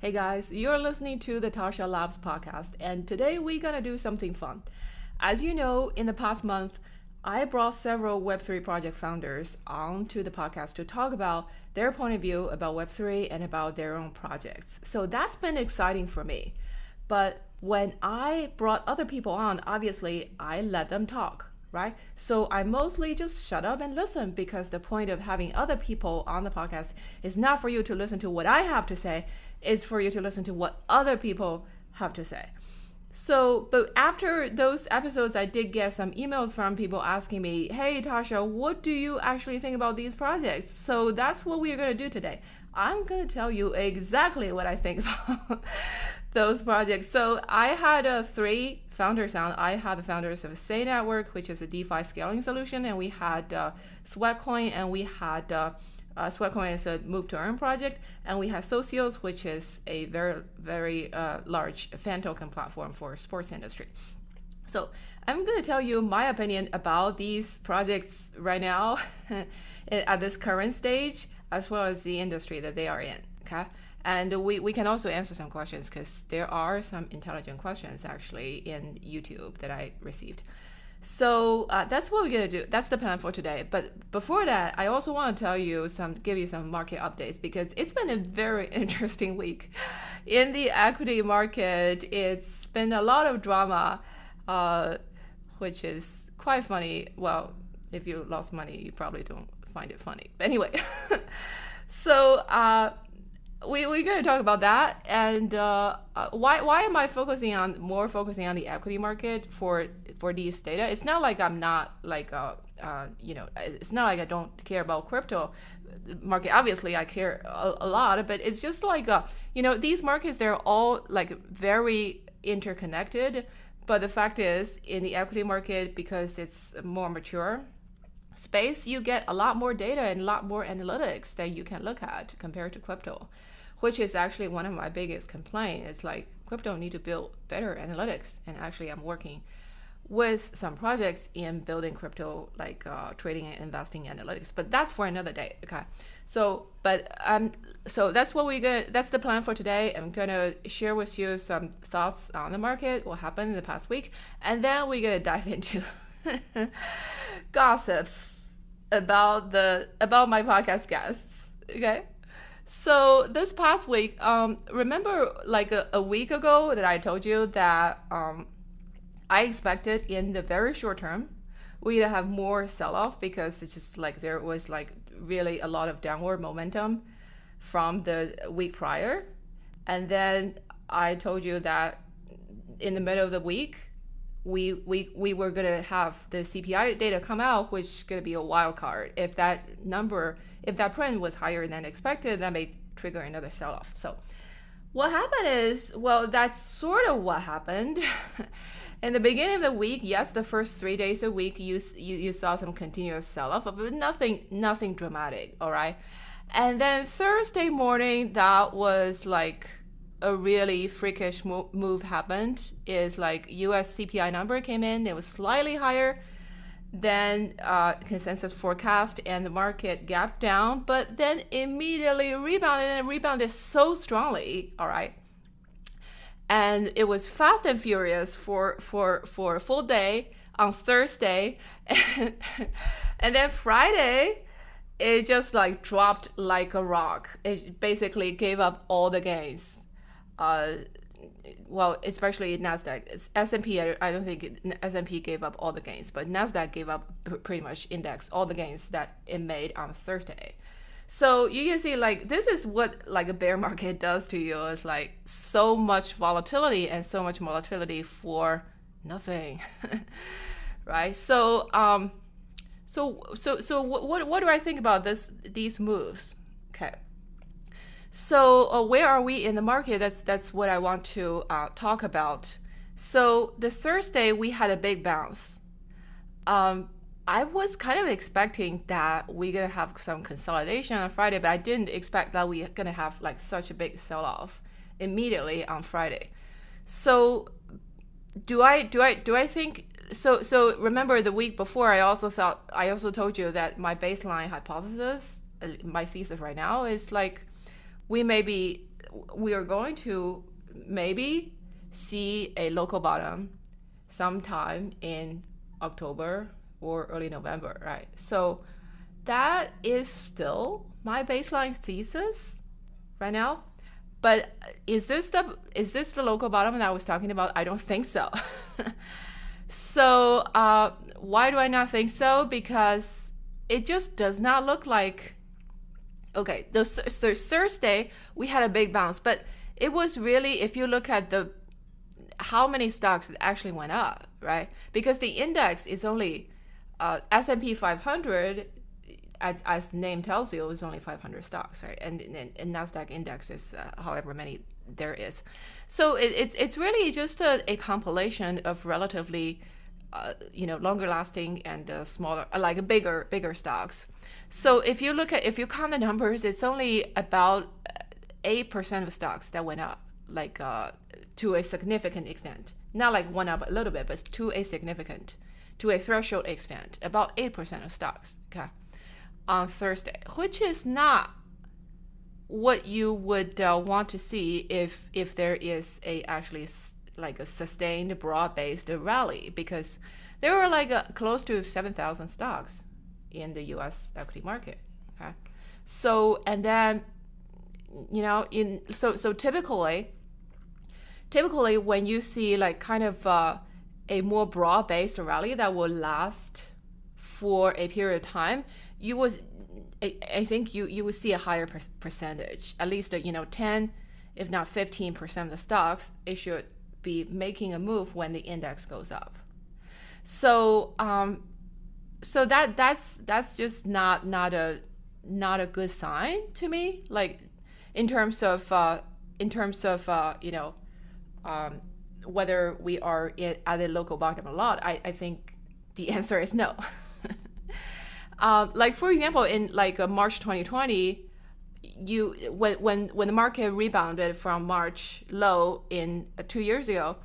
Hey guys, you're listening to the Tascha Labs podcast, and today we're gonna do something fun. As you know, in the past month, I brought several Web3 project founders onto the podcast to talk about their point of view about Web3 and about their own projects. So that's been exciting for me. But when I brought other people on, obviously I let them talk, right? So I mostly just shut up and listen, because the point of having other people on the podcast is not for you to listen to what I have to say, it's for you to listen to what other people have to say. So, but after those episodes, I did get some emails from people asking me, hey Tascha, what do you actually think about these projects? So that's what we're going to do today. I'm going to tell you exactly what I think about those projects. So I had three founders on. I had the founders of Sei Network, which is a DeFi scaling solution, and we had Sweatcoin, and we had Sweatcoin is a move to earn project, and we have Socios, which is a very, very large fan token platform for sports industry. So I'm going to tell you my opinion about these projects right now at this current stage, as well as the industry that they are in. Okay, and we can also answer some questions, because there are some intelligent questions actually in YouTube that I received. So that's what we're gonna do. That's the plan for today. But before that, I also want to tell you give you some market updates, because it's been a very interesting week in the equity market. It's been a lot of drama, which is quite funny. Well, if you lost money, you probably don't find it funny. But anyway, so we're gonna talk about that, and why am I focusing on the equity market for these data. It's not like I'm not like it's not like I don't care about crypto market. Obviously I care a lot, but it's just like these markets, they're all like very interconnected. But the fact is, in the equity market, because it's more mature space, you get a lot more data and a lot more analytics that you can look at compared to crypto, which is actually one of my biggest complaints. It's like crypto need to build better analytics, and actually I'm working with some projects in building crypto, like trading and investing analytics, but that's for another day. Okay, so that's what we get. That's the plan for today. I'm gonna share with you some thoughts on the market, what happened in the past week, and then we're gonna dive into gossips about my podcast guests. Okay, so this past week, remember like a week ago that I told you that I expected in the very short term, we'd have more sell-off, because it's just like there was like really a lot of downward momentum from the week prior. And then I told you that in the middle of the week, we were gonna have the CPI data come out, which is gonna be a wild card. If that number, if that print was higher than expected, that may trigger another sell-off. So what happened is, well, that's sort of what happened. In the beginning of the week, yes, the first 3 days a week, you saw some continuous sell-off, but nothing dramatic, all right? And then Thursday morning, that was like a really freakish move happened. Is like US CPI number came in, it was slightly higher than consensus forecast, and the market gapped down, but then immediately rebounded, and it rebounded so strongly, all right? And it was fast and furious for a full day on Thursday. And then Friday, it just like dropped like a rock. It basically gave up all the gains. Well, especially NASDAQ. It's S&P, I don't think S&P gave up all the gains, but NASDAQ gave up pretty much index all the gains that it made on Thursday. So you can see like this is what like a bear market does to you. It's like so much volatility, and so much volatility for nothing, right? So so what do I think about these moves? Okay, so where are we in the market? That's what I want to talk about. So this Thursday we had a big bounce. I was kind of expecting that we're gonna have some consolidation on Friday, but I didn't expect that we're gonna have like such a big sell-off immediately on Friday. So do I think so remember the week before, I also told you that my baseline hypothesis, my thesis right now is like we may be we are going to maybe see a local bottom sometime in October or early November, right? So that is still my baseline thesis right now. But is this the local bottom that I was talking about? I don't think so. So why do I not think so? Because it just does not look like, okay, the Thursday we had a big bounce, but it was really, if you look at the how many stocks actually went up, right? Because the index is only S&P 500, as the name tells you, is only 500 stocks, right? And NASDAQ index is however many there is. So it's really just a compilation of relatively, you know, longer lasting and smaller, like bigger stocks. So if you count the numbers, it's only about 8% of stocks that went up, like to a significant extent. Not like one up a little bit, but to a threshold extent, about 8% of stocks, okay, on Thursday, which is not what you would want to see if there is a actually like a sustained broad-based rally, because there were like close to 7,000 stocks in the U.S. equity market. Okay, so and then, you know, so typically when you see like kind of a more broad-based rally that will last for a period of time, I think you would see a higher percentage, at least, you know, 10, if not 15% of the stocks, it should be making a move when the index goes up. So so that's just not a good sign to me, like in terms of you know, whether we are at a local bottom or not. I think the answer is no. Like for example, in like March 2020, when the market rebounded from March low in 2 years ago,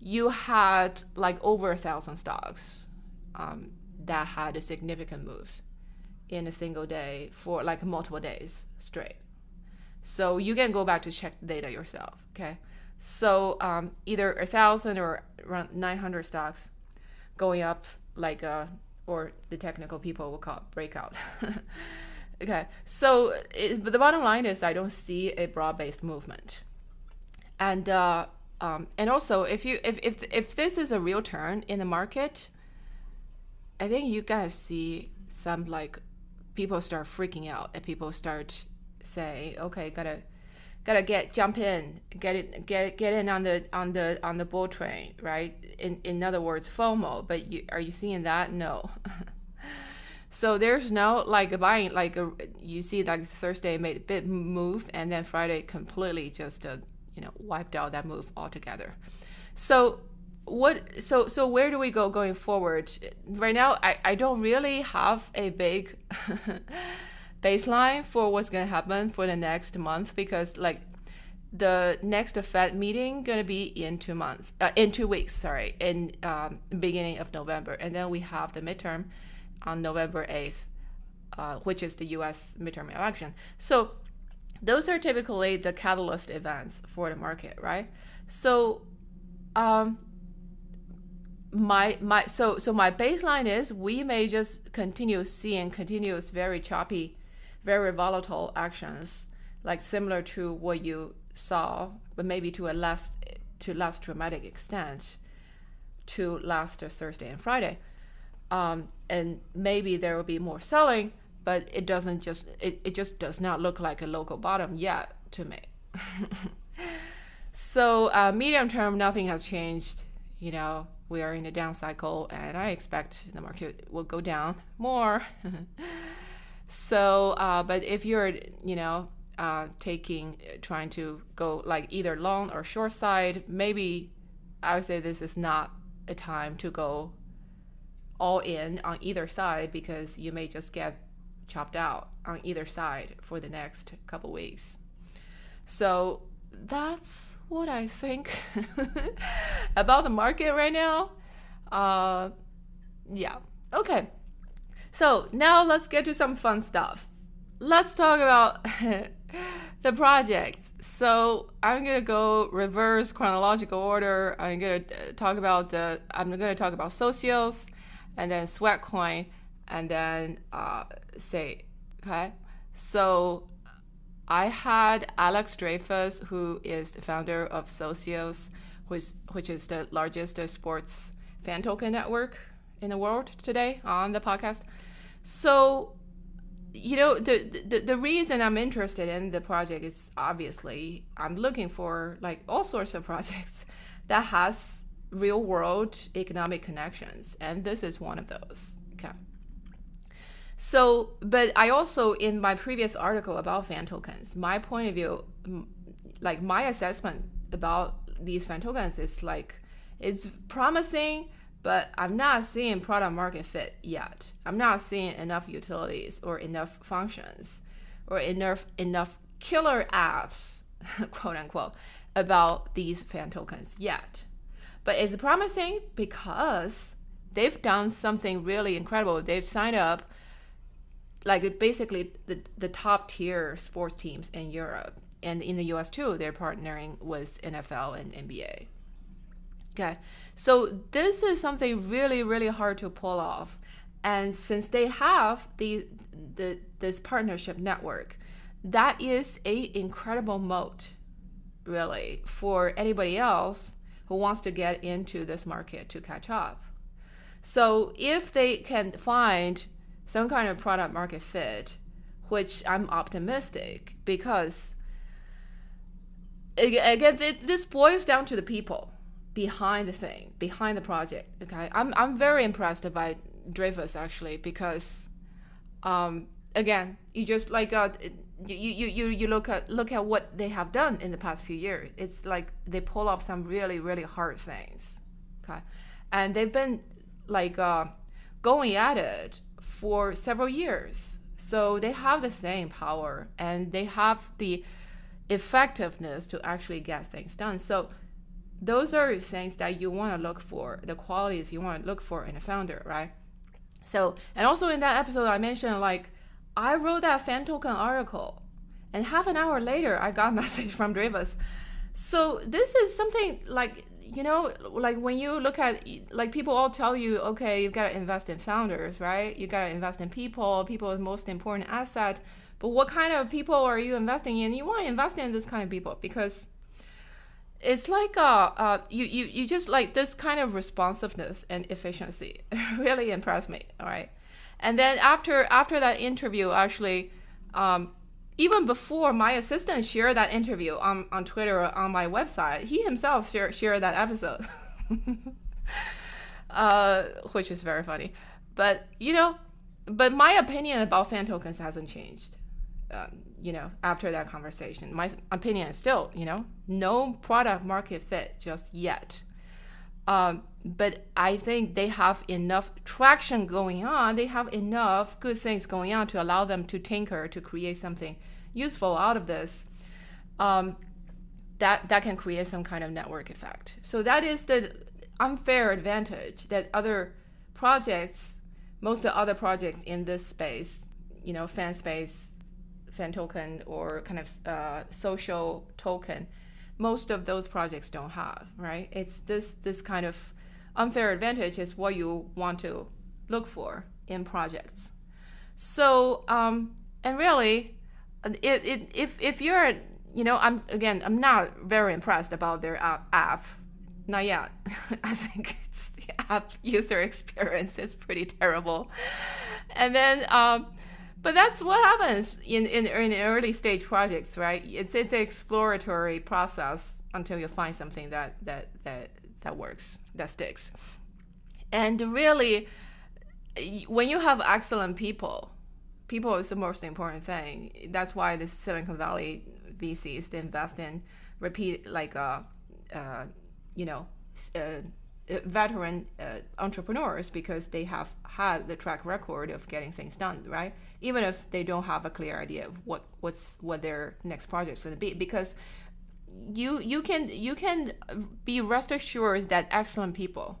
you had like over 1,000 stocks that had a significant move in a single day for like multiple days straight. So you can go back to check the data yourself, okay? So either 1,000 or around 900 stocks going up, like or the technical people will call it breakout. Okay, so but the bottom line is I don't see a broad-based movement, and also if this is a real turn in the market, I think you guys see some like people start freaking out and people start saying, okay, gotta jump in, get in on the bull train, right? In other words, FOMO. But are you seeing that? No. So there's no like buying, like you see like Thursday made a big move and then Friday completely just you know, wiped out that move altogether. So so where do we go going forward? Right now I don't really have a big baseline for what's going to happen for the next month, because like the next Fed meeting going to be in 2 months, in 2 weeks, sorry, in beginning of November, and then we have the midterm on November 8th, which is the U.S. midterm election. So those are typically the catalyst events for the market, right? So my baseline is we may just continue seeing continuous very choppy, very volatile actions, like similar to what you saw, but maybe to a less dramatic extent to last Thursday and Friday. And maybe there will be more selling, but it doesn't just, it just does not look like a local bottom yet to me. So medium term, nothing has changed. You know, we are in a down cycle and I expect the market will go down more. So, but if you're, you know, trying to go like either long or short side, maybe I would say this is not a time to go all in on either side, because you may just get chopped out on either side for the next couple weeks. So that's what I think about the market right now. Yeah, okay. So now let's get to some fun stuff. Let's talk about the projects. So I'm going to go reverse chronological order. I'm going to talk about Socios, and then Sweatcoin, and then Sei. Okay, so I had Alex Dreyfus, who is the founder of Socios, which is the largest sports fan token network in the world today, on the podcast. So, you know, the reason I'm interested in the project is obviously I'm looking for like all sorts of projects that has real world economic connections, and this is one of those. Okay. So, but I also, in my previous article about fan tokens, my point of view, like my assessment about these fan tokens is like, it's promising, but I'm not seeing product market fit yet. I'm not seeing enough utilities or enough functions or enough killer apps, quote unquote, about these fan tokens yet. But it's promising because they've done something really incredible. They've signed up like basically the top tier sports teams in Europe, and in the US too. They're partnering with NFL and NBA. Okay, so this is something really, really hard to pull off. And since they have this partnership network, that is an incredible moat, really, for anybody else who wants to get into this market to catch up. So if they can find some kind of product market fit, which I'm optimistic, because again, this boils down to the people behind the thing, behind the project. Okay, I'm very impressed by Dreyfus, actually, because again, you just like you look at what they have done in the past few years. It's like they pull off some really, really hard things. Okay, and they've been like going at it for several years, so they have the same power and they have the effectiveness to actually get things done. So those are things that you want to look for, the qualities you want to look for in a founder, right? So, and also in that episode I mentioned, like, I wrote that fan token article and half an hour later I got a message from Dreyfus. So this is something like, you know, like when you look at, like, people all tell you, okay, you've got to invest in founders, right? You got to invest in people. People is the most important asset. But what kind of people are you investing in? You want to invest in this kind of people, because it's like you just like this kind of responsiveness and efficiency really impressed me. All right, and then after that interview, actually, even before my assistant shared that interview on Twitter or on my website, he himself shared that episode, which is very funny. But you know, but my opinion about fan tokens hasn't changed. You know, after that conversation, my opinion is still, you know, no product market fit just yet. But I think they have enough traction going on. They have enough good things going on to allow them to tinker, to create something useful out of this, that can create some kind of network effect. So that is the unfair advantage that other projects, most of the other projects in this space, you know, fan space, fan token, or kind of social token, most of those projects don't have, right? It's this kind of unfair advantage is what you want to look for in projects. So and really, if you're, you know, I'm not very impressed about their app, not yet. I think it's the app user experience is pretty terrible, and then. But that's what happens in early stage projects, right? It's an exploratory process until you find something that works, that sticks. And really, when you have excellent people is the most important thing. That's why the Silicon Valley VCs, they invest in veteran entrepreneurs, because they have had the track record of getting things done, right? Even if they don't have a clear idea of what their next project is going to be, because you can be rest assured that excellent people,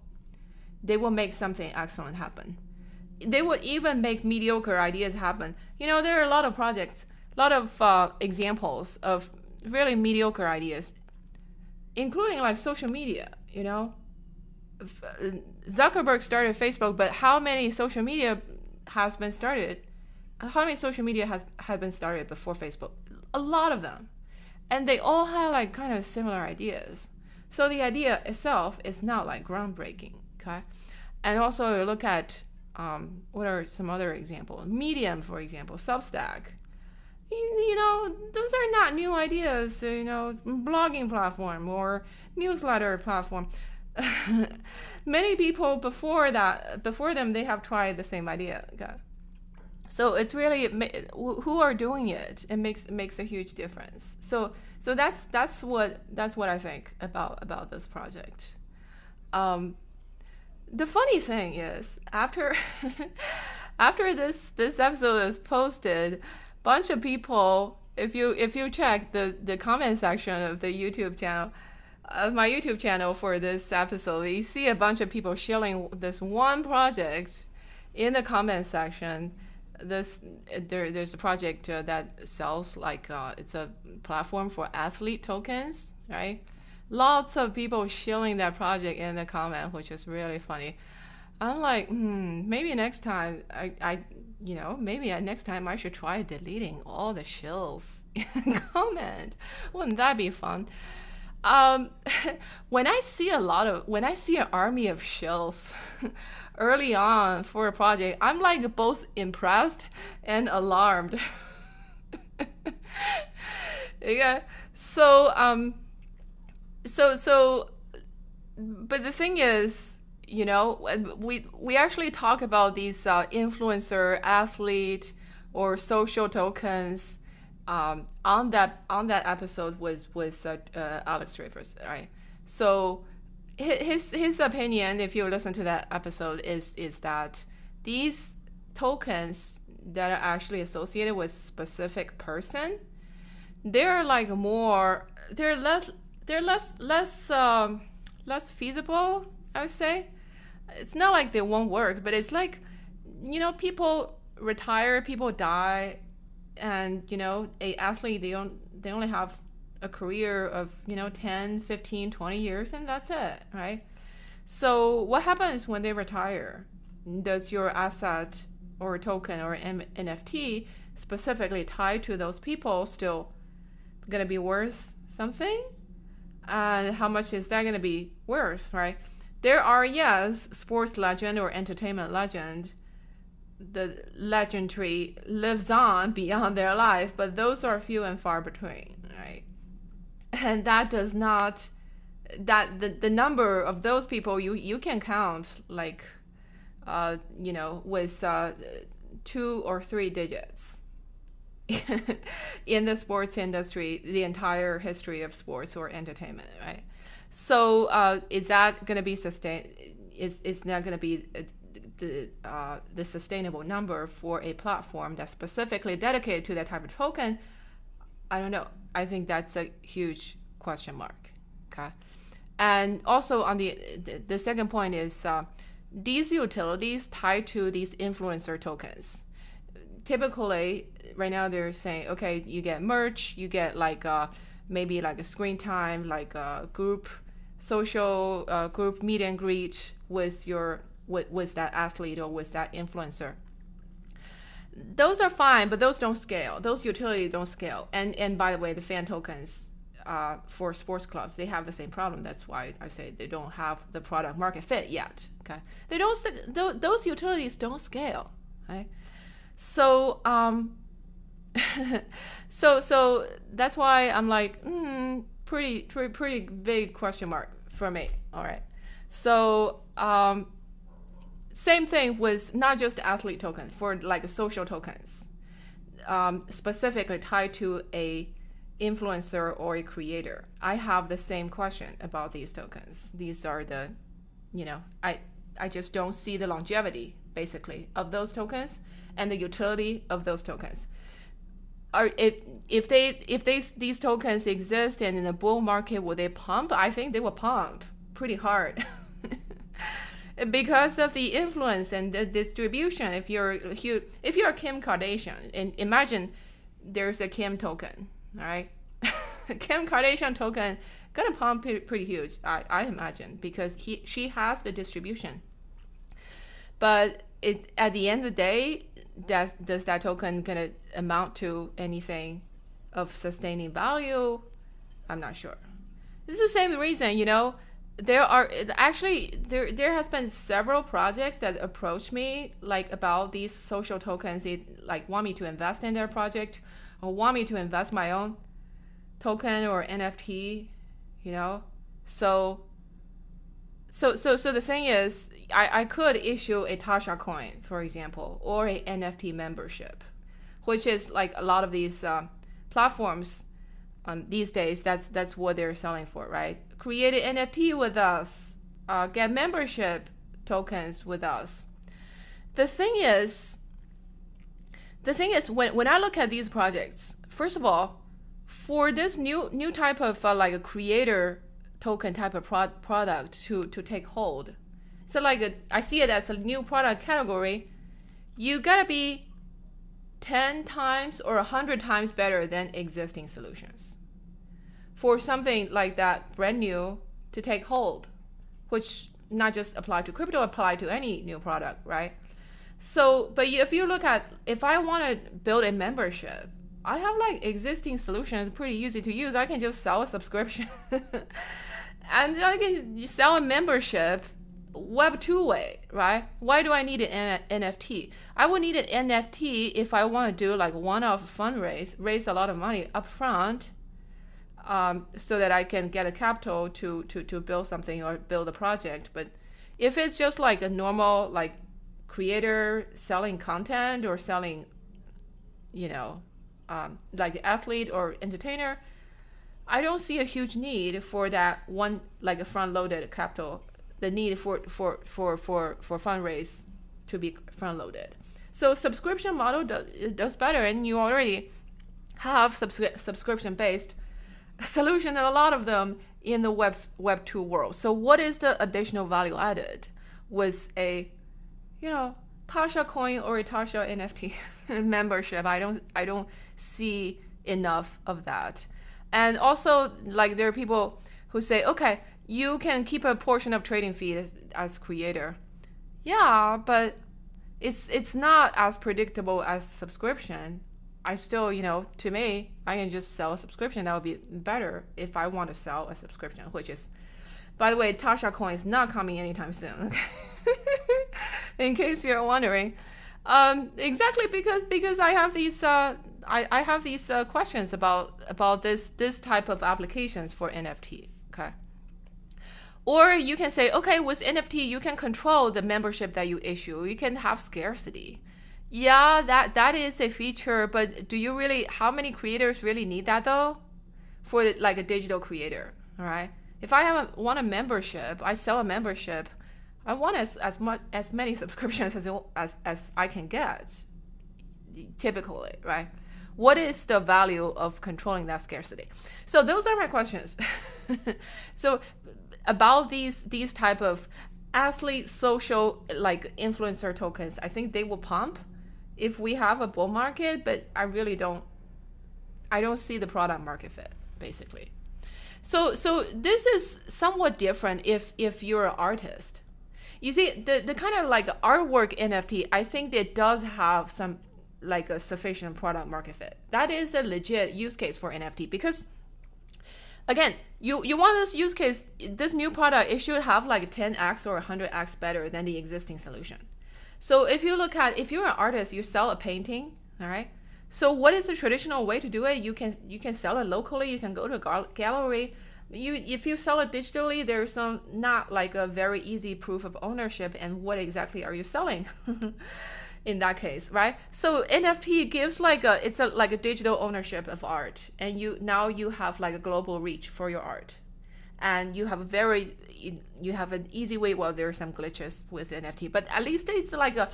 they will make something excellent happen. They will even make mediocre ideas happen. You know, there are a lot of projects a lot of examples of really mediocre ideas, including like social media, you know. Zuckerberg started Facebook, but how many social media has been started? How many social media have been started before Facebook? A lot of them. And they all have like kind of similar ideas. So the idea itself is not like groundbreaking, okay? And also you look at what are some other examples? Medium, for example, Substack. You know, those are not new ideas, you know, blogging platform or newsletter platform. Many people before them, they have tried the same idea. Okay. So it's really who are doing it. It makes a huge difference. So that's what I think about this project. The funny thing is, after after this episode is posted, bunch of people, if you check the comment section of the YouTube channel, of my YouTube channel for this episode, you see a bunch of people sharing this one project in the comment section. There's a project that sells like it's a platform for athlete tokens, right? Lots of people sharing that project in the comment, which is really funny. I'm like, maybe next time I should try deleting all the shills in the comment. Wouldn't that be fun? When I see an army of shills early on for a project, I'm like both impressed and alarmed. Yeah. So, but the thing is, you know, we actually talk about these influencer, athlete, or social tokens. On that episode was Alex Dreyfus, right? So his opinion, if you listen to that episode, is that these tokens that are actually associated with specific person, they're less feasible, I would say. It's not like they won't work, but it's like, you know, people retire, people die. And, you know, an athlete, they only have a career of, you know, 10, 15, 20 years, and that's it, right? So what happens when they retire? Does your asset or token or NFT specifically tied to those people still going to be worth something? And how much is that going to be worth, right? There are, yes, sports legend or entertainment legend. The legendary lives on beyond their life, but those are few and far between, right? And that does not, that the number of those people you can count like, you know, with 2 or 3 digits in the sports industry, the entire history of sports or entertainment, right? So is that going to be sustained? Is that going to be the sustainable number for a platform that's specifically dedicated to that type of token? I don't know. I think that's a huge question mark. Okay, and also on the second point is these utilities tied to these influencer tokens. Typically, right now they're saying, okay, you get merch, you get like maybe like a screen time, like a group social group meet and greet with your. With that athlete or with that influencer. Those are fine, but those don't scale. Those utilities don't scale. And by the way, the fan tokens for sports clubs, they have the same problem. That's why I say they don't have the product market fit yet. Okay, they don't. Those utilities don't scale. Right. So so that's why I'm like pretty big question mark for me. All right. So. Same thing with not just athlete tokens, for like social tokens, specifically tied to a influencer or a creator. I have the same question about these tokens. These are the, you know, I just don't see the longevity basically of those tokens and the utility of those tokens. Are if these tokens exist and in a bull market, will they pump? I think they will pump pretty hard. Because of the influence and the distribution. If you're Kim Kardashian, and imagine there's a Kim token, all right? Kim Kardashian token gonna pump pretty huge, I imagine, because she has the distribution. But it, at the end of the day, does that token gonna amount to anything of sustaining value? I'm not sure. This is the same reason, you know, there has been several projects that approached me like about these social tokens. They like want me to invest in their project or want me to invest my own token or NFT, you know. So the thing is, I could issue a Tascha coin, for example, or a NFT membership, which is like a lot of these platforms these days. That's what they're selling for, right? Create an NFT with us, get membership tokens with us. The thing is, when I look at these projects, first of all, for this new type of like a creator token type of product to take hold, so like I see it as a new product category, you gotta be 10 times or 100 times better than existing solutions for something like that brand new to take hold, which not just apply to crypto, apply to any new product, right? So, but if you look at, if I want to build a membership, I have like existing solutions, pretty easy to use. I can just sell a subscription and I can sell a membership Web2 way, right? Why do I need an NFT? I would need an NFT if I want to do like one-off fundraise, raise a lot of money upfront, so that I can get a capital to build something or build a project. But if it's just like a normal like creator selling content or selling, you know, like athlete or entertainer, I don't see a huge need for that one, like a front-loaded capital, the need for fundraise to be front-loaded. So subscription model does better, and you already have subscription-based solution and a lot of them in the Web2 world. So what is the additional value added with a, you know, Tascha coin or a Tascha NFT membership? I don't see enough of that. And also, like, there are people who say, okay, you can keep a portion of trading fee as creator. Yeah, but it's not as predictable as subscription. I still, you know, to me, I can just sell a subscription. That would be better if I want to sell a subscription, which is, by the way, Tascha coin is not coming anytime soon. Okay? In case you're wondering, exactly because I have these I have these questions about this type of applications for NFT. Okay. Or you can say, okay, with NFT, you can control the membership that you issue. You can have scarcity. Yeah, that is a feature, but do you really, how many creators really need that though? For like a digital creator, all right? If I want a membership, I sell a membership, I want as many subscriptions as I can get, typically, right? What is the value of controlling that scarcity? So those are my questions. So about these type of athlete social like influencer tokens, I think they will pump if we have a bull market, but I really don't. I don't see the product market fit, basically. So this is somewhat different if you're an artist. You see, the kind of like artwork NFT, I think it does have some like a sufficient product market fit. That is a legit use case for NFT, because again, you want this use case, this new product, it should have like 10x or 100x better than the existing solution. So if you look at, if you're an artist, you sell a painting, all right? So what is the traditional way to do it? You can sell it locally, you can go to a gallery. If you sell it digitally, there's some not like a very easy proof of ownership and what exactly are you selling in that case, right? So NFT gives like a digital ownership of art, and now you have like a global reach for your art, and you have an easy way. Well, there are some glitches with NFT, but at least it's like a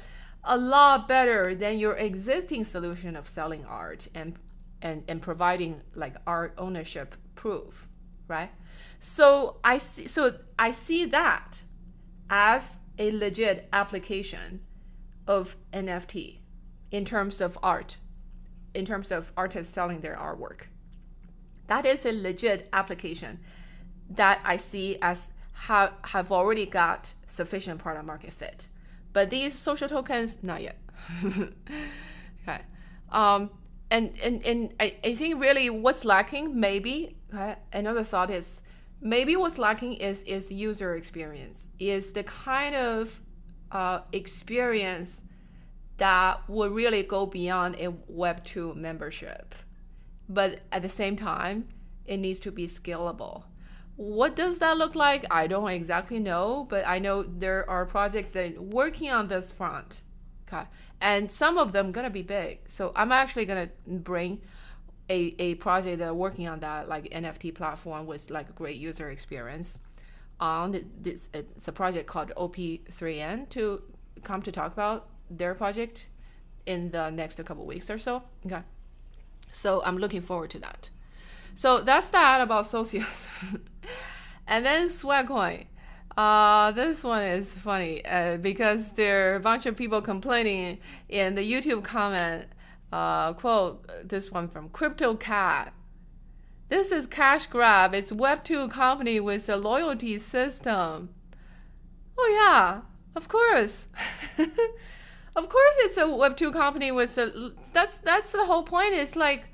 lot better than your existing solution of selling art and providing like art ownership proof. Right, so I see that as a legit application of NFT in terms of art in terms of artists selling their artwork. That is a legit application that I see as have already got sufficient product market fit. But these social tokens, not yet. Okay. And I think really what's lacking, maybe, another thought is, maybe what's lacking is user experience, is the kind of experience that would really go beyond a Web2 membership. But at the same time, it needs to be scalable. What does that look like? I don't exactly know, but I know there are projects that are working on this front. Okay. And some of them gonna be big. So I'm actually gonna bring a project that are working on that, like NFT platform with like great user experience on this. It's a project called OP3N to come to talk about their project in the next couple of weeks or so. Okay. So I'm looking forward to that. So that's that about Socios. And then Sweatcoin. This one is funny because there are a bunch of people complaining in the YouTube comment. Quote this one from Crypto Cat. This is cash grab. It's Web2 company with a loyalty system. Oh yeah, of course. Of course, it's a Web2 company with a. That's the whole point. It's like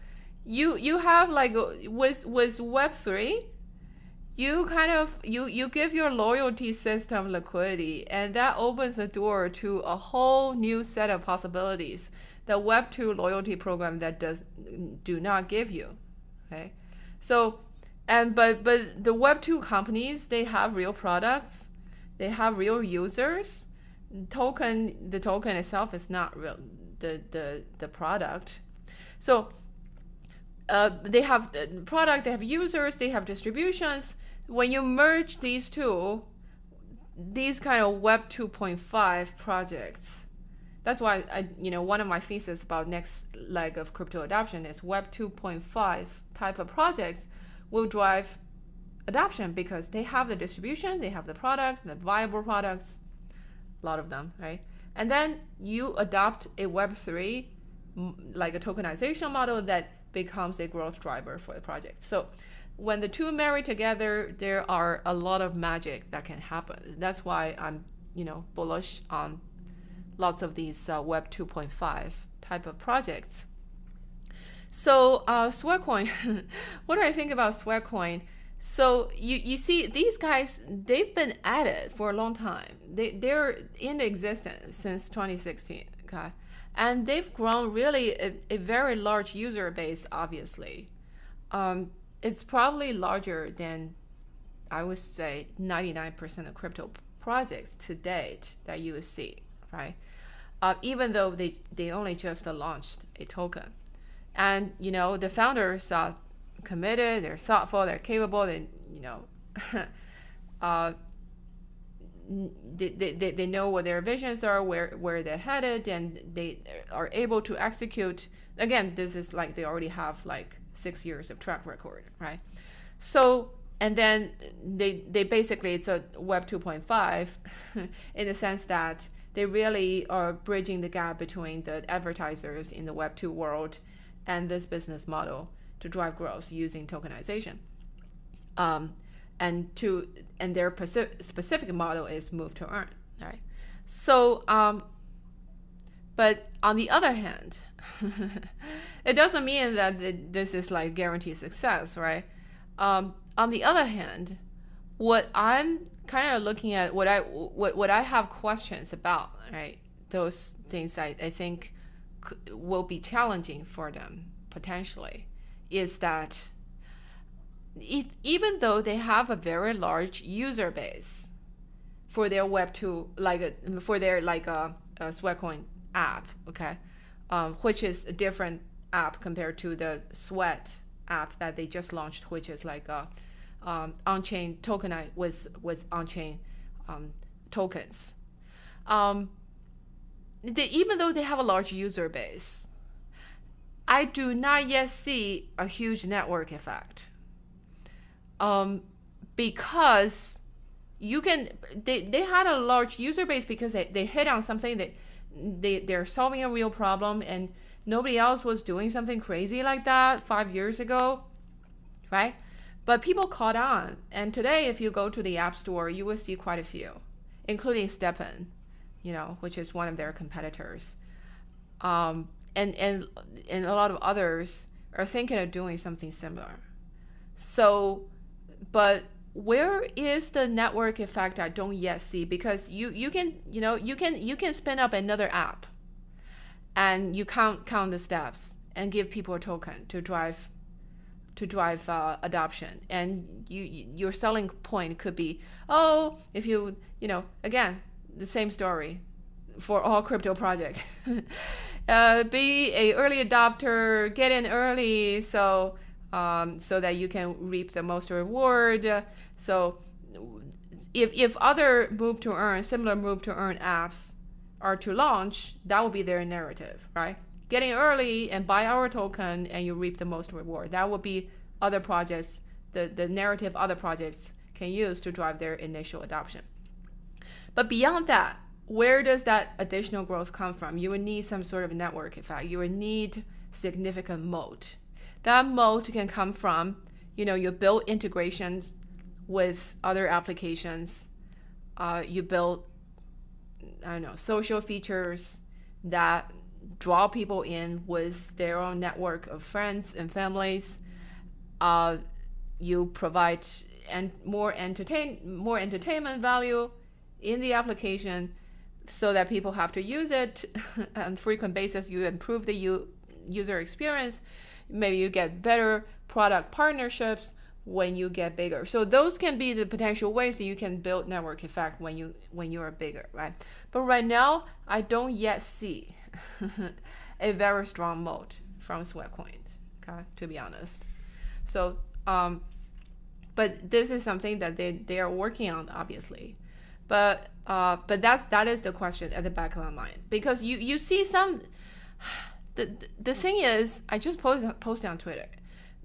you have like with Web3. You kind of, you give your loyalty system liquidity, and that opens the door to a whole new set of possibilities. The Web2 loyalty program that do not give you, okay? So, but the Web2 companies, they have real products, they have real users. The token itself is not real, the product. So, they have the product, they have users, they have distributions. When you merge these two, these kind of Web 2.5 projects, that's why I, you know, one of my theses about next leg of crypto adoption is Web 2.5 type of projects will drive adoption because they have the distribution, they have the product, the viable products, a lot of them, right? And then you adopt a Web 3, like a tokenization model that becomes a growth driver for the project. So when the two marry together, there are a lot of magic that can happen. That's why I'm, you know, bullish on lots of these Web 2.5 type of projects. So Sweatcoin, what do I think about Sweatcoin? So you see these guys, they've been at it for a long time. They're in existence since 2016, okay? And they've grown really a very large user base, obviously. It's probably larger than, I would say, 99% of crypto projects to date that you would see, right? Even though they only just launched a token. And, you know, the founders are committed, they're thoughtful, they're capable, they, you know, they know what their visions are, where they're headed, and they are able to execute. Again, this is like they already have like 6 years of track record, right? So, and then they basically, it's a Web 2.5 in the sense that they really are bridging the gap between the advertisers in the Web 2 world and this business model to drive growth using tokenization. And their specific model is move to earn, right? So, but on the other hand, it doesn't mean that this is like guaranteed success, right? On the other hand, what I'm kind of looking at, what I have questions about, right? Those things I think will be challenging for them potentially, is that even though they have a very large user base for their Web2, for their Sweatcoin app, okay, which is a different app compared to the Sweat app that they just launched, which is like a on-chain tokenized with on-chain tokens. Even though they have a large user base, I do not yet see a huge network effect. Because you can, they had a large user base because they hit on something that they're solving a real problem, and Nobody else was doing something crazy like that 5 years ago, right? But people caught on. And today, if you go to the App Store, you will see quite a few, including Stepn, you know, which is one of their competitors. And a lot of others are thinking of doing something similar. So, but where is the network effect I don't yet see? Because you can spin up another app and you count the steps and give people a token to drive adoption. And your selling point could be, oh, if you know, again, the same story for all crypto project. Be a early adopter, get in early, so that you can reap the most reward. So if other move to earn, similar move to earn apps are to launch, that would be their narrative, right? Get in early and buy our token and you reap the most reward. That would be other projects, the narrative other projects can use to drive their initial adoption. But beyond that, where does that additional growth come from? You would need some sort of network effect. You would need significant moat. That moat can come from, you know, you build integrations with other applications. You build, I don't know, social features that draw people in with their own network of friends and families. You provide more entertainment value in the application, so that people have to use it on frequent basis. You improve the user experience. Maybe you get better product partnerships when you get bigger. So those can be the potential ways that you can build network effect when you are bigger, right? But right now, I don't yet see a very strong moat from Sweatcoin, okay, to be honest. So, but this is something that they are working on, obviously. But that is the question at the back of my mind, because you see some. The thing is, I just posted on Twitter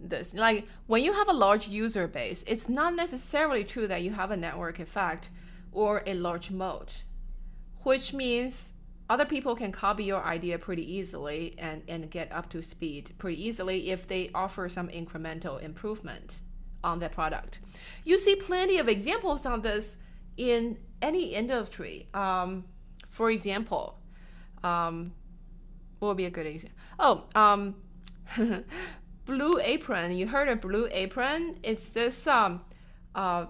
this, like, when you have a large user base, it's not necessarily true that you have a network effect or a large moat, which means other people can copy your idea pretty easily and get up to speed pretty easily if they offer some incremental improvement on their product. You see plenty of examples on this in any industry. For example, what would be a good example? Oh, Blue Apron. You heard of Blue Apron? It's this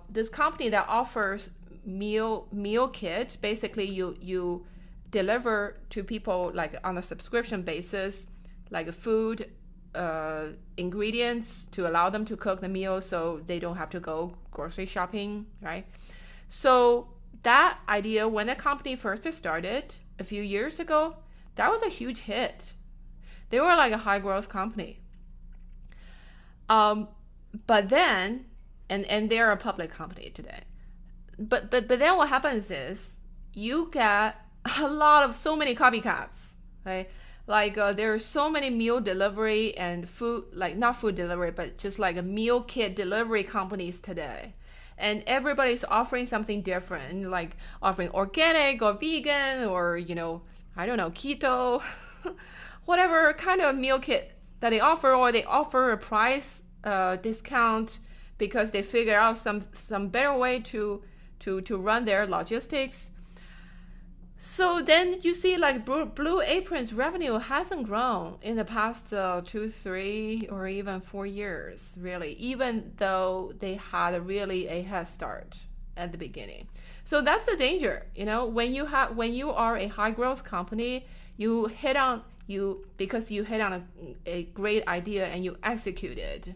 this company that offers meal kit. Basically, you deliver to people, like, on a subscription basis, like food ingredients to allow them to cook the meal, so they don't have to go grocery shopping, right? So that idea, when the company first started a few years ago, that was a huge hit. They were like a high growth company. But then, and they're a public company today. But then what happens is you get a lot of so many copycats, right? Like there are so many meal delivery and food, like not food delivery, but just like a meal kit delivery companies today. And everybody's offering something different, like offering organic or vegan or, you know, I don't know, keto, whatever kind of meal kit that they offer, or they offer a price discount because they figure out some better way to run their logistics. So then you see, like, Blue Apron's revenue hasn't grown in the past 2, 3, or even 4 years, really, even though they had really a head start at the beginning. So that's the danger, you know, when you are a high growth company, because you hit on a great idea and you execute it.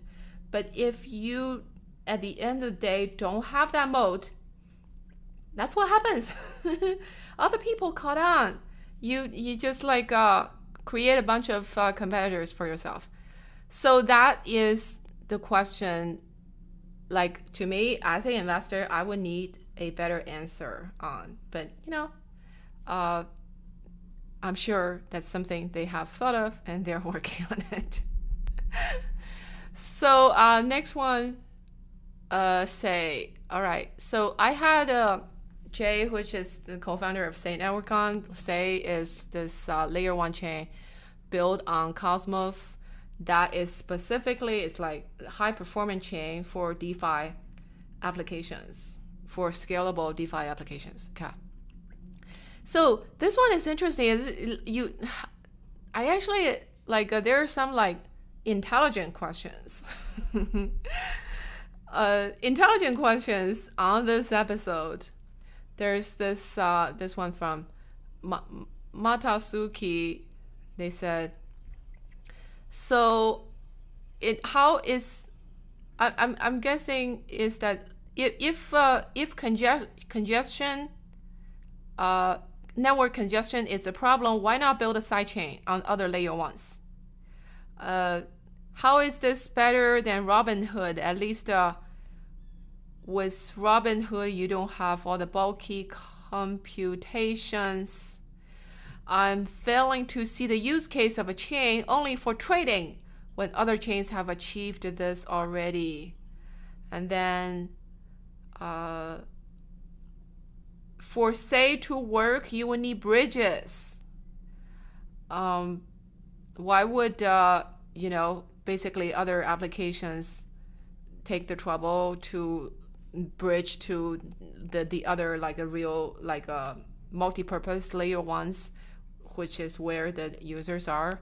But if you, at the end of the day, don't have that moat, that's what happens. Other people caught on. You just, like, create a bunch of competitors for yourself. So that is the question. Like, to me, as an investor, I would need a better answer on. But, you know, I'm sure that's something they have thought of and they're working on it. So next one, Sei. All right. So I had Jay, which is the co-founder of Sei Network, on. Sei is this layer 1 chain built on Cosmos that is specifically, it's like high performance chain for DeFi applications, for scalable DeFi applications. Okay. So this one is interesting. I actually like, there are some like intelligent questions. Intelligent questions on this episode. There's this this one from Matasuki. They said, so I'm guessing is that if congestion, network congestion is a problem, why not build a sidechain on other layer ones? How is this better than Robinhood? At least with Robinhood, you don't have all the bulky computations. I'm failing to see the use case of a chain only for trading when other chains have achieved this already. And then for Sei to work, you will need bridges. Why would, you know, basically other applications take the trouble to bridge to the other, like a real, like a multi-purpose layer ones, which is where the users are.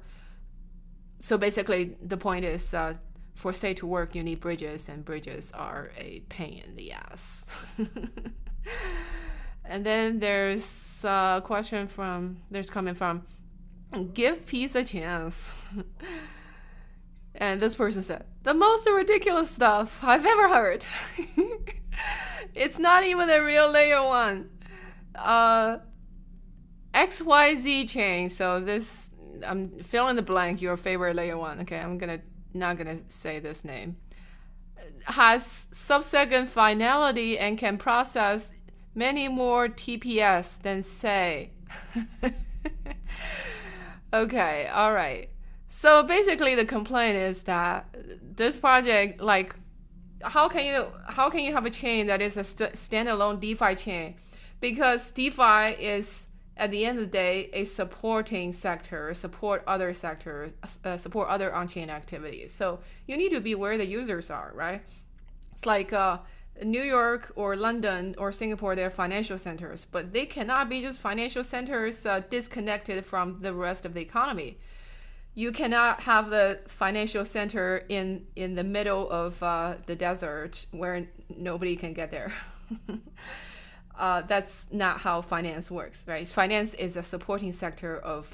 So basically the point is, for Sei to work, you need bridges, and bridges are a pain in the ass. And then there's a question from, there's coming from, give peace a chance. And this person said, the most ridiculous stuff I've ever heard. It's not even a real layer one. XYZ chain. So this, I'm fill in the blank, your favorite layer one. Okay, I'm not gonna say this name. Has subsecond finality and can process many more TPS than Sei. Okay, all right. So basically the complaint is that this project, like, how can you have a chain that is a standalone DeFi chain? Because DeFi is, at the end of the day, a supporting sector, support other on-chain activities. So you need to be where the users are, right? It's like New York or London or Singapore, they're financial centers, but they cannot be just financial centers disconnected from the rest of the economy. You cannot have the financial center in the middle of the desert where nobody can get there. That's not how finance works, right? Finance is a supporting sector of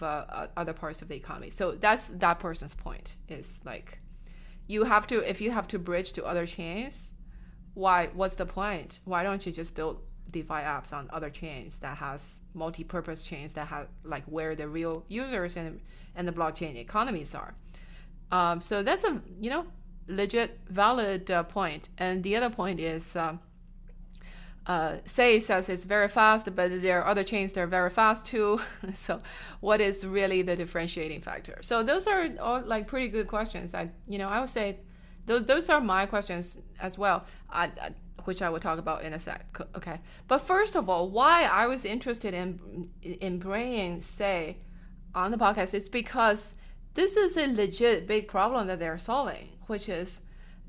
other parts of the economy. So that's that person's point, is like, you have to, if you have to bridge to other chains, why, what's the point? Why don't you just build DeFi apps on other chains that has multi-purpose chains that have, like, where the real users and the blockchain economies are? So that's a, you know, legit, valid point. And the other point is, Sei says it's very fast, but there are other chains that are very fast too. So what is really the differentiating factor? So those are all like pretty good questions. I would say those are my questions as well. Which I will talk about in a sec. Okay, but first of all, why I was interested in bringing Sei on the podcast is because this is a legit big problem that they're solving, which is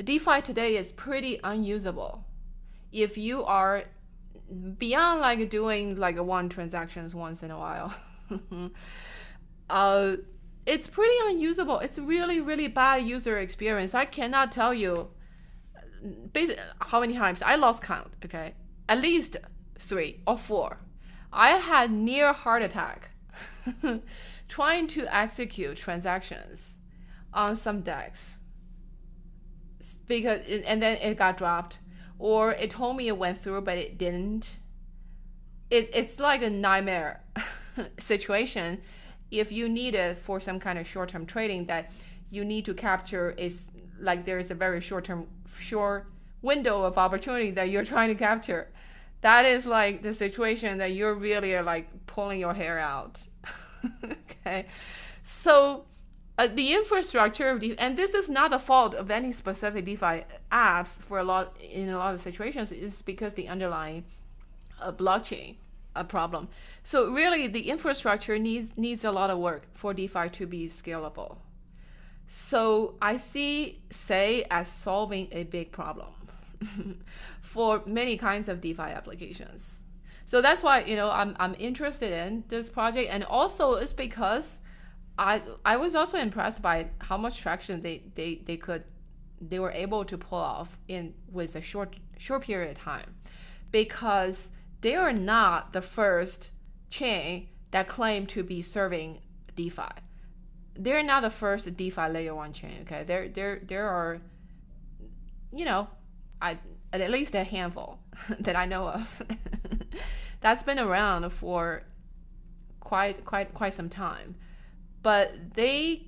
DeFi today is pretty unusable. If you are beyond like doing like one transactions once in a while, it's pretty unusable. It's really, really bad user experience. I cannot tell you basically how many times I lost count. Okay, at least 3 or 4. I had near heart attack trying to execute transactions on some DEX, because and then it got dropped, or it told me it went through but it didn't. It's like a nightmare situation if you need it for some kind of short-term trading that you need to capture. Is like there is a very short window of opportunity that you're trying to capture. That is like the situation that you're really like pulling your hair out. Okay, so the infrastructure of DeFi, and this is not the fault of any specific DeFi apps for a lot in a lot of situations, is because the underlying blockchain a problem. So really the infrastructure needs a lot of work for DeFi to be scalable. So I see Sei as solving a big problem for many kinds of DeFi applications. So that's why, you know, I'm interested in this project, and also it's because I was also impressed by how much traction they were able to pull off in with a short period of time, because they are not the first chain that claim to be serving DeFi. They're not the first DeFi layer one chain. Okay, there are, you know, at least a handful that I know of that's been around for quite some time, but they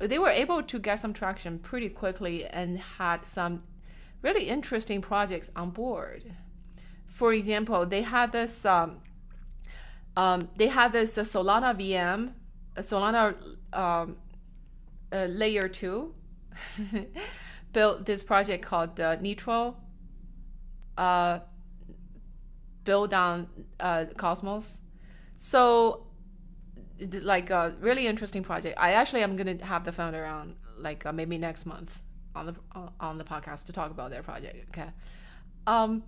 were able to get some traction pretty quickly and had some really interesting projects on board. For example, they had this Solana VM, Layer 2, built this project called Nitro, built on Cosmos. So, like a really interesting project. I actually am gonna have the founder on, like maybe next month on the podcast to talk about their project. Okay. But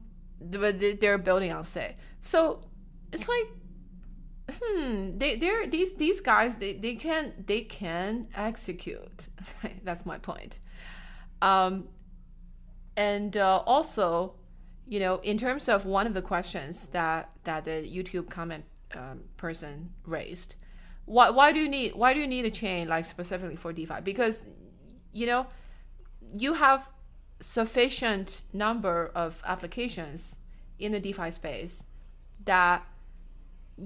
they're building on Sei. So it's like, these guys, they can execute. That's my point. Also, you know, in terms of one of the questions that the YouTube comment person raised, why do you need a chain like specifically for DeFi? Because, you know, you have sufficient number of applications in the DeFi space that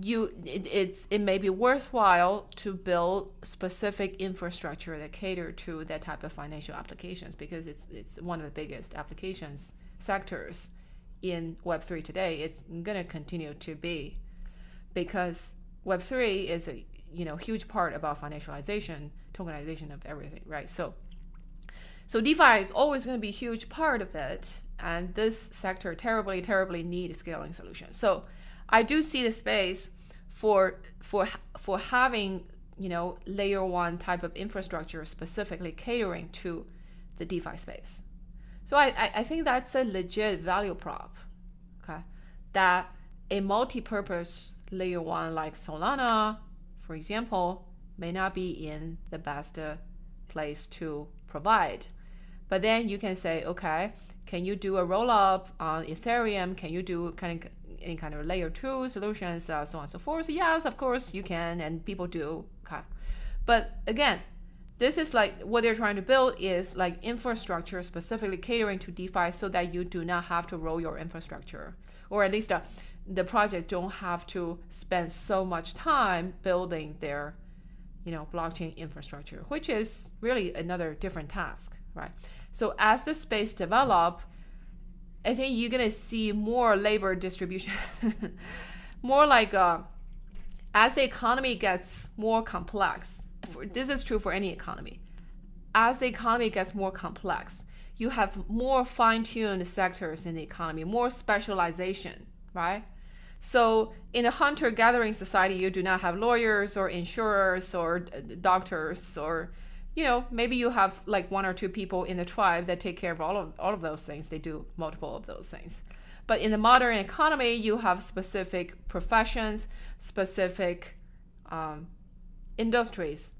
it may be worthwhile to build specific infrastructure that cater to that type of financial applications, because it's one of the biggest applications sectors in Web3 today. It's going to continue to be, because Web3 is a, you know, huge part about financialization, tokenization of everything, right? So DeFi is always going to be a huge part of it, and this sector terribly needs scaling solutions. So I do see the space for having, you know, layer one type of infrastructure specifically catering to the DeFi space. So I think that's a legit value prop, okay? That a multi-purpose layer one like Solana, for example, may not be in the best place to provide. But then you can say, okay, can you do a roll-up on Ethereum? Can you do any kind of layer two solutions, so on and so forth? Yes, of course you can, and people do. Okay. But again, this is like what they're trying to build is like infrastructure specifically catering to DeFi, so that you do not have to roll your infrastructure, or at least the project don't have to spend so much time building their, you know, blockchain infrastructure, which is really another different task, right? So as the space develop, I think you're gonna see more labor distribution, more like as the economy gets more complex. This is true for any economy. As the economy gets more complex, you have more fine-tuned sectors in the economy, more specialization, right? So in a hunter-gathering society, you do not have lawyers or insurers or doctors, or, you know, maybe you have like one or two people in the tribe that take care of all of those things. They do multiple of those things. But in the modern economy, you have specific professions, specific industries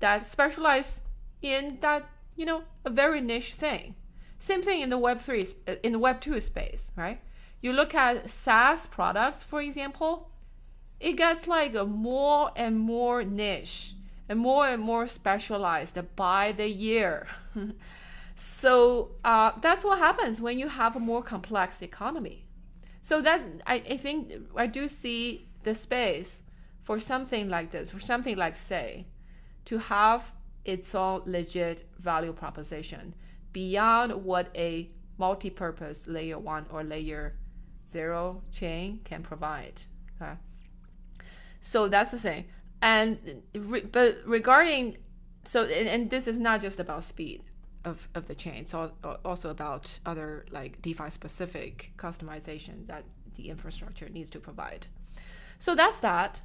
that specialize in that, you know, a very niche thing. Same thing in the Web3, in the Web2 space, right? You look at SaaS products, for example, it gets like a more and more niche and more specialized by the year. So that's what happens when you have a more complex economy. So that I think I do see the space for something like this, for something like Sei, to have its own legit value proposition beyond what a multi-purpose layer one or layer zero chain can provide. Okay, so that's the thing. And but regarding, so and this is not just about speed of the chain, it's also about other like DeFi specific customization that the infrastructure needs to provide. So that's that.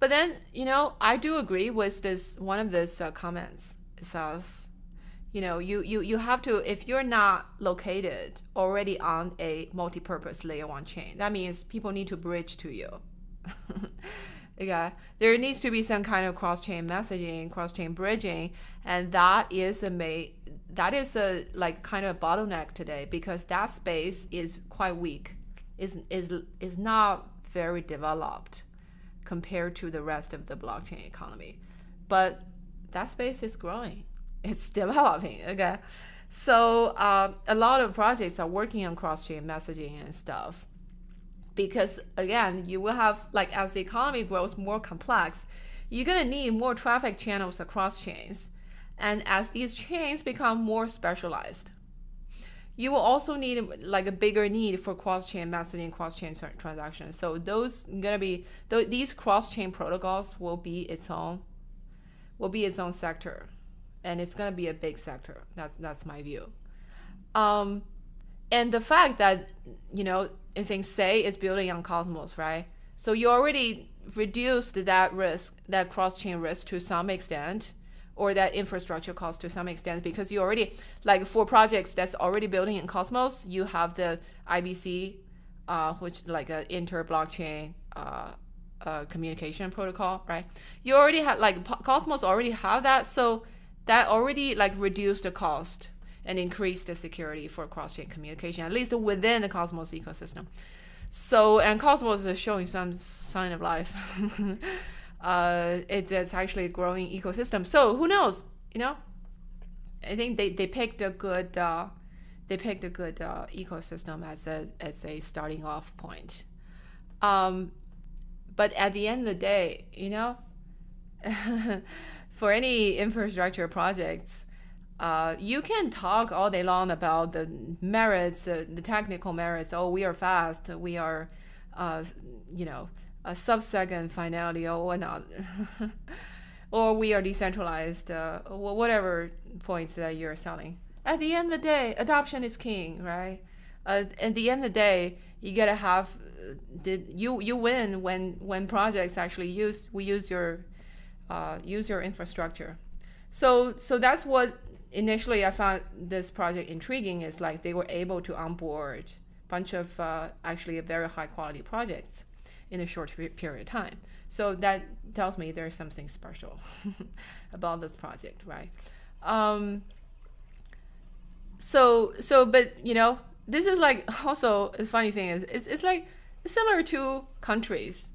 But then, you know, I do agree with this one of these comments. It says, you know, you have to, if you're not located already on a multi-purpose layer one chain, that means people need to bridge to you. Okay, there needs to be some kind of cross-chain messaging, cross-chain bridging, and that is a like kind of bottleneck today, because that space is quite weak, is not very developed compared to the rest of the blockchain economy. But that space is growing, it's developing. Okay, so a lot of projects are working on cross-chain messaging and stuff. Because again, you will have, like, as the economy grows more complex, you're gonna need more traffic channels across chains. And as these chains become more specialized, you will also need like a bigger need for cross-chain messaging, cross-chain transactions. So those gonna be, these cross-chain protocols will be its own sector. And it's gonna be a big sector. That's my view. And the fact that, you know, I think Sei is building on Cosmos, right? So you already reduced that risk, that cross-chain risk to some extent, or that infrastructure cost to some extent, because you already, like for projects that's already building in Cosmos, you have the IBC, which like an inter-blockchain communication protocol, right? You already have, like Cosmos already have that, so that already like reduced the cost and increase the security for cross-chain communication, at least within the Cosmos ecosystem. So, and Cosmos is showing some sign of life. It's actually a growing ecosystem. So who knows? You know, I think they picked a good ecosystem as a starting off point. But at the end of the day, you know, for any infrastructure projects, you can talk all day long about the merits, the technical merits. Oh, we are fast. We are, you know, a sub-second finality or whatnot. Or we are decentralized, whatever points that you're selling. At the end of the day, adoption is king, right? At the end of the day, you gotta have, you win when projects actually use your infrastructure. So that's what, initially, I found this project intriguing, is like they were able to onboard a bunch of actually very high quality projects in a short period of time. So that tells me there's something special about this project, right? But you know, this is like also a funny thing is it's like similar to countries,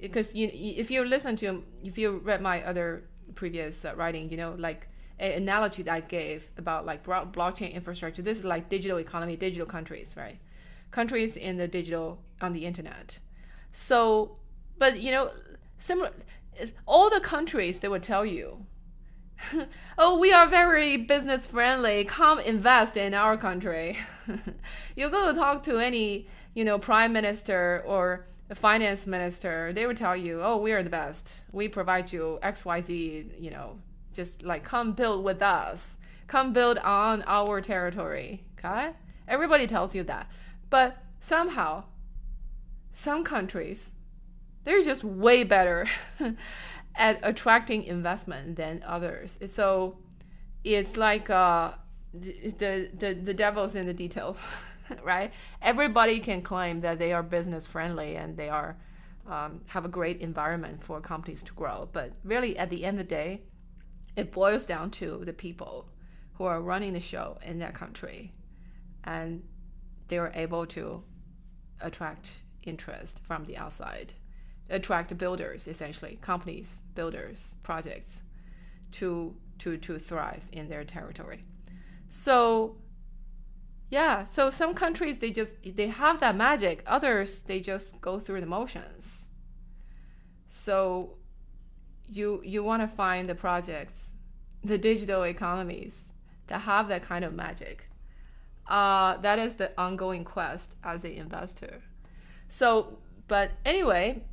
because if you read my other previous writing, you know, like an analogy that I gave about like blockchain infrastructure. This is like digital economy, digital countries, right? Countries in the digital, on the internet. So, but you know, similar, all the countries, they would tell you, oh, we are very business friendly, come invest in our country. You go talk to any, you know, prime minister or a finance minister, they would tell you, oh, we are the best. We provide you XYZ, you know, just like come build with us, come build on our territory, okay? Everybody tells you that. But somehow, some countries, they're just way better at attracting investment than others. So it's like the devil's in the details, right? Everybody can claim that they are business friendly and they are have a great environment for companies to grow. But really, at the end of the day, it boils down to the people who are running the show in that country, and they are able to attract interest from the outside, attract builders, essentially companies, builders, projects to thrive in their territory. So yeah, so some countries, they have that magic. Others, they just go through the motions. So you want to find the projects, the digital economies that have that kind of magic. That is the ongoing quest as an investor. So, but anyway,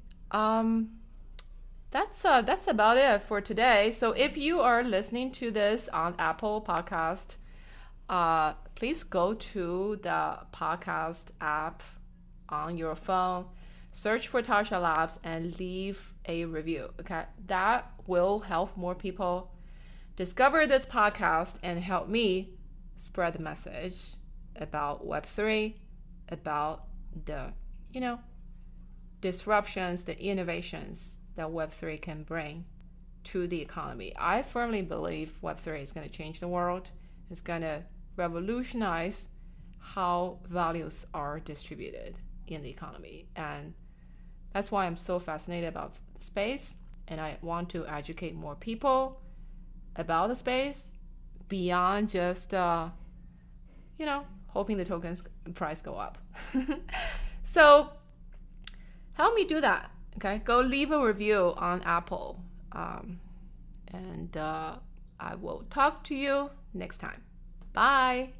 that's about it for today. So if you are listening to this on Apple Podcast, please go to the podcast app on your phone. search for Tascha Labs and leave a review. Okay, that will help more people discover this podcast and help me spread the message about Web3, about the, you know, disruptions, the innovations that Web3 can bring to the economy. I firmly believe Web3 is going to change the world. It's going to revolutionize how values are distributed in the economy. And that's why I'm so fascinated about the space. And I want to educate more people about the space beyond just, you know, hoping the tokens price go up. So help me do that. Okay, go leave a review on Apple. And I will talk to you next time. Bye.